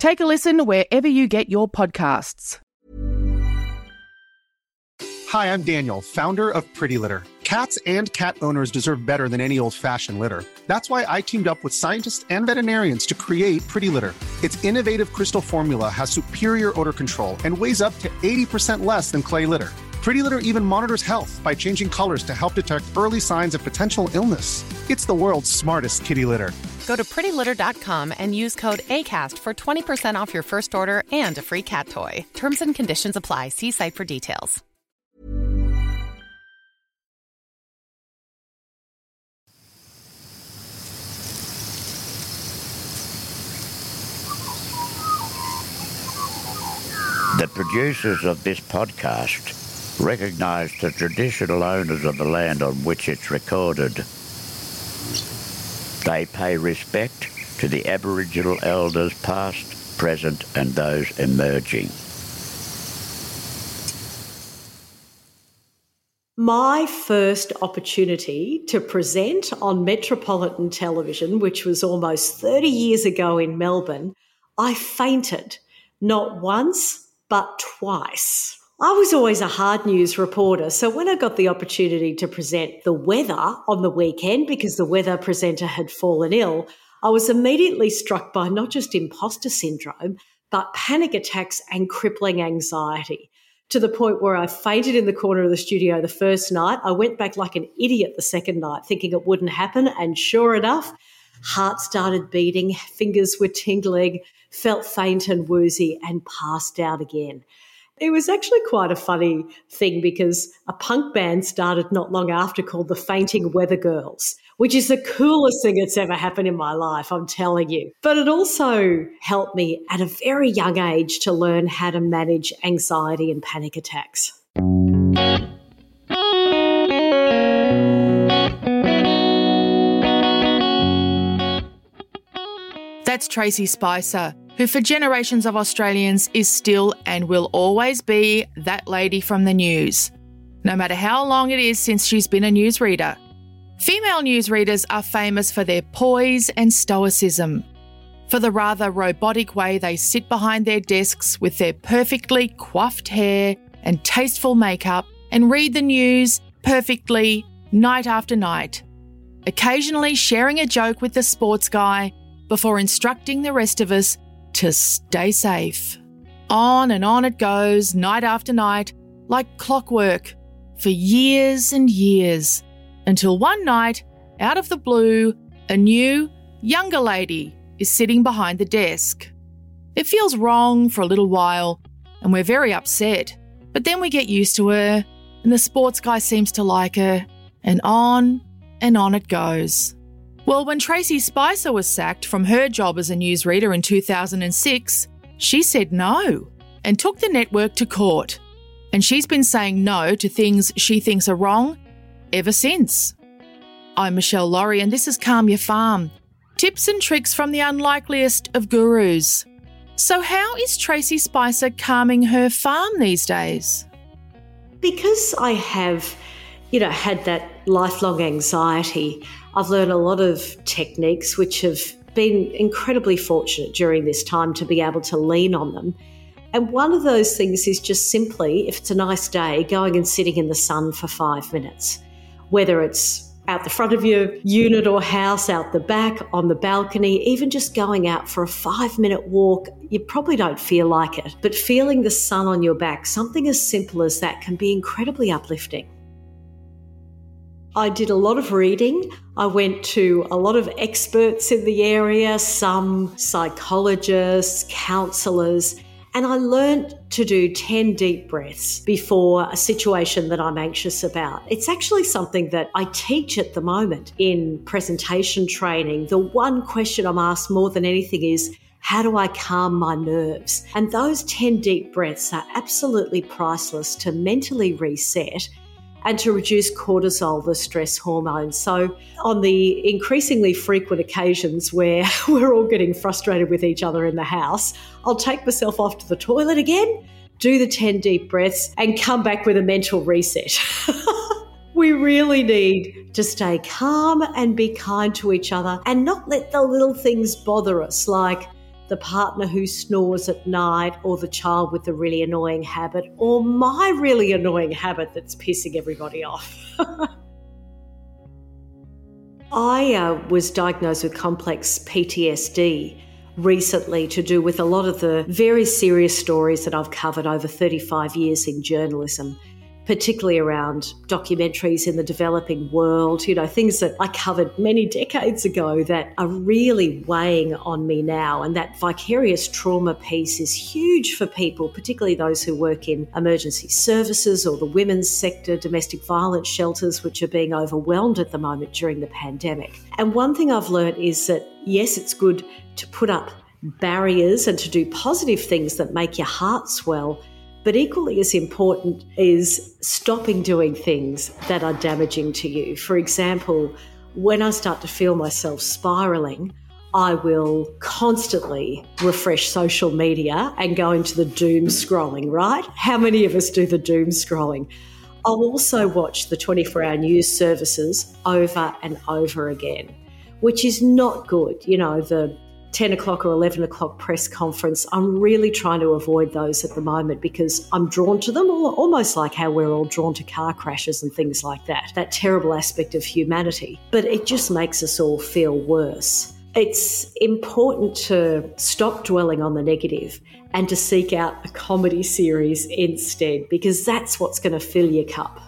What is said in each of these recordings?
Take a listen wherever you get your podcasts. Hi, I'm Daniel, founder of Pretty Litter. Cats and cat owners deserve better than any old-fashioned litter. That's why I teamed up with scientists and veterinarians to create Pretty Litter. Its innovative crystal formula has superior odor control and weighs up to 80% less than clay litter. Pretty Litter even monitors health by changing colors to help detect early signs of potential illness. It's the world's smartest kitty litter. Go to prettylitter.com and use code ACAST for 20% off your first order and a free cat toy. Terms and conditions apply. See site for details. The producers of this podcast recognise the traditional owners of the land on which it's recorded. They pay respect to the Aboriginal elders past, present and those emerging. My first opportunity to present on Metropolitan Television, which was almost 30 years ago in Melbourne, I fainted, not once but twice. I was always a hard news reporter, so when I got the opportunity to present the weather on the weekend, because the weather presenter had fallen ill, I was immediately struck by not just imposter syndrome, but panic attacks and crippling anxiety, to the point where I fainted in the corner of the studio the first night. I went back like an idiot the second night, thinking it wouldn't happen, and sure enough, heart started beating, fingers were tingling, felt faint and woozy, and passed out again. It was actually quite a funny thing because a punk band started not long after called the Fainting Weather Girls, which is the coolest thing that's ever happened in my life, I'm telling you. But it also helped me at a very young age to learn how to manage anxiety and panic attacks. That's Tracy Spicer, who for generations of Australians is still and will always be that lady from the news, no matter how long it is since she's been a newsreader. Female newsreaders are famous for their poise and stoicism, for the rather robotic way they sit behind their desks with their perfectly coiffed hair and tasteful makeup and read the news perfectly night after night, occasionally sharing a joke with the sports guy before instructing the rest of us to stay safe. On and on it goes, night after night, like clockwork, for years and years, until one night, out of the blue, a new, younger lady is sitting behind the desk. It feels wrong for a little while, and we're very upset, but then we get used to her, and the sports guy seems to like her, and on it goes. Well, when Tracy Spicer was sacked from her job as a newsreader in 2006, she said no and took the network to court. And she's been saying no to things she thinks are wrong ever since. I'm Michelle Laurie and this is Calm Your Farm, tips and tricks from the unlikeliest of gurus. So how is Tracy Spicer calming her farm these days? Because I have, had that lifelong anxiety, I've learned a lot of techniques which have been incredibly fortunate during this time to be able to lean on them. And one of those things is just simply, if it's a nice day, going and sitting in the sun for 5 minutes, whether it's out the front of your unit or house, out the back, on the balcony, even just going out for a 5-minute walk. You probably don't feel like it, but feeling the sun on your back, something as simple as that can be incredibly uplifting. I did a lot of reading. I went to a lot of experts in the area, some psychologists, counsellors, and I learned to do 10 deep breaths before a situation that I'm anxious about. It's actually something that I teach at the moment in presentation training. The one question I'm asked more than anything is, How do I calm my nerves? And those 10 deep breaths are absolutely priceless to mentally reset and to reduce cortisol, the stress hormone. So on the increasingly frequent occasions where we're all getting frustrated with each other in the house, I'll take myself off to the toilet again, do the 10 deep breaths and come back with a mental reset. We really need to stay calm and be kind to each other and not let the little things bother us, like the partner who snores at night or the child with the really annoying habit or my really annoying habit that's pissing everybody off. I was diagnosed with complex PTSD recently to do with a lot of the very serious stories that I've covered over 35 years in journalism, particularly around documentaries in the developing world, things that I covered many decades ago that are really weighing on me now. And that vicarious trauma piece is huge for people, particularly those who work in emergency services or the women's sector, domestic violence shelters, which are being overwhelmed at the moment during the pandemic. And one thing I've learned is that, yes, it's good to put up barriers and to do positive things that make your heart swell, but equally as important is stopping doing things that are damaging to you. For example, when I start to feel myself spiralling, I will constantly refresh social media and go into the doom scrolling, right? How many of us do the doom scrolling? I'll also watch the 24-hour news services over and over again, which is not good. The 10 o'clock or 11 o'clock press conference, I'm really trying to avoid those at the moment because I'm drawn to them, almost like how we're all drawn to car crashes and things like that, that terrible aspect of humanity. But it just makes us all feel worse. It's important to stop dwelling on the negative and to seek out a comedy series instead, because that's what's going to fill your cup.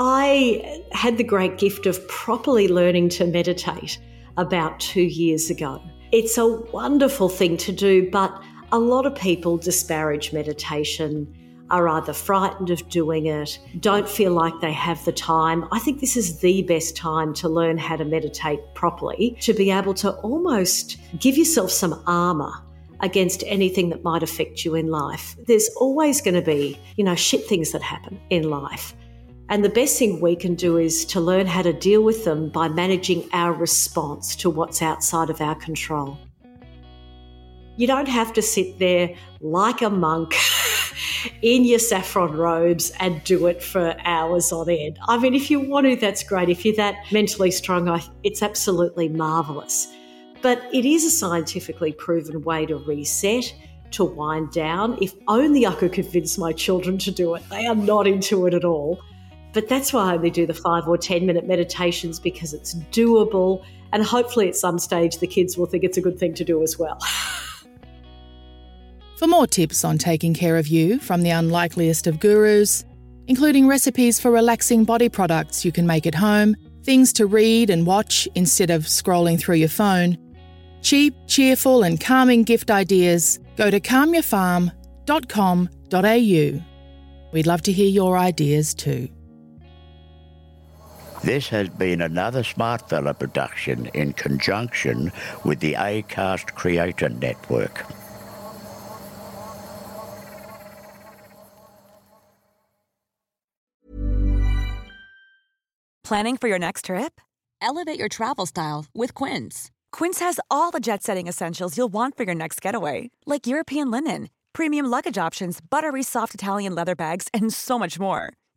I had the great gift of properly learning to meditate about 2 years ago. It's a wonderful thing to do, but a lot of people disparage meditation, are either frightened of doing it, don't feel like they have the time. I think this is the best time to learn how to meditate properly, to be able to almost give yourself some armour against anything that might affect you in life. There's always going to be, shit things that happen in life. And the best thing we can do is to learn how to deal with them by managing our response to what's outside of our control. You don't have to sit there like a monk in your saffron robes and do it for hours on end. I mean, if you want to, that's great. If you're that mentally strong, it's absolutely marvellous. But it is a scientifically proven way to reset, to wind down. If only I could convince my children to do it. They are not into it at all. But that's why I only do the 5 or 10 minute meditations, because it's doable, and hopefully at some stage the kids will think it's a good thing to do as well. For more tips on taking care of you from the unlikeliest of gurus, including recipes for relaxing body products you can make at home, things to read and watch instead of scrolling through your phone, cheap, cheerful and calming gift ideas, go to calmyourfarm.com.au. We'd love to hear your ideas too. This has been another Smartfella production in conjunction with the Acast Creator Network. Planning for your next trip? Elevate your travel style with Quince. Quince has all the jet-setting essentials you'll want for your next getaway, like European linen, premium luggage options, buttery soft Italian leather bags, and so much more.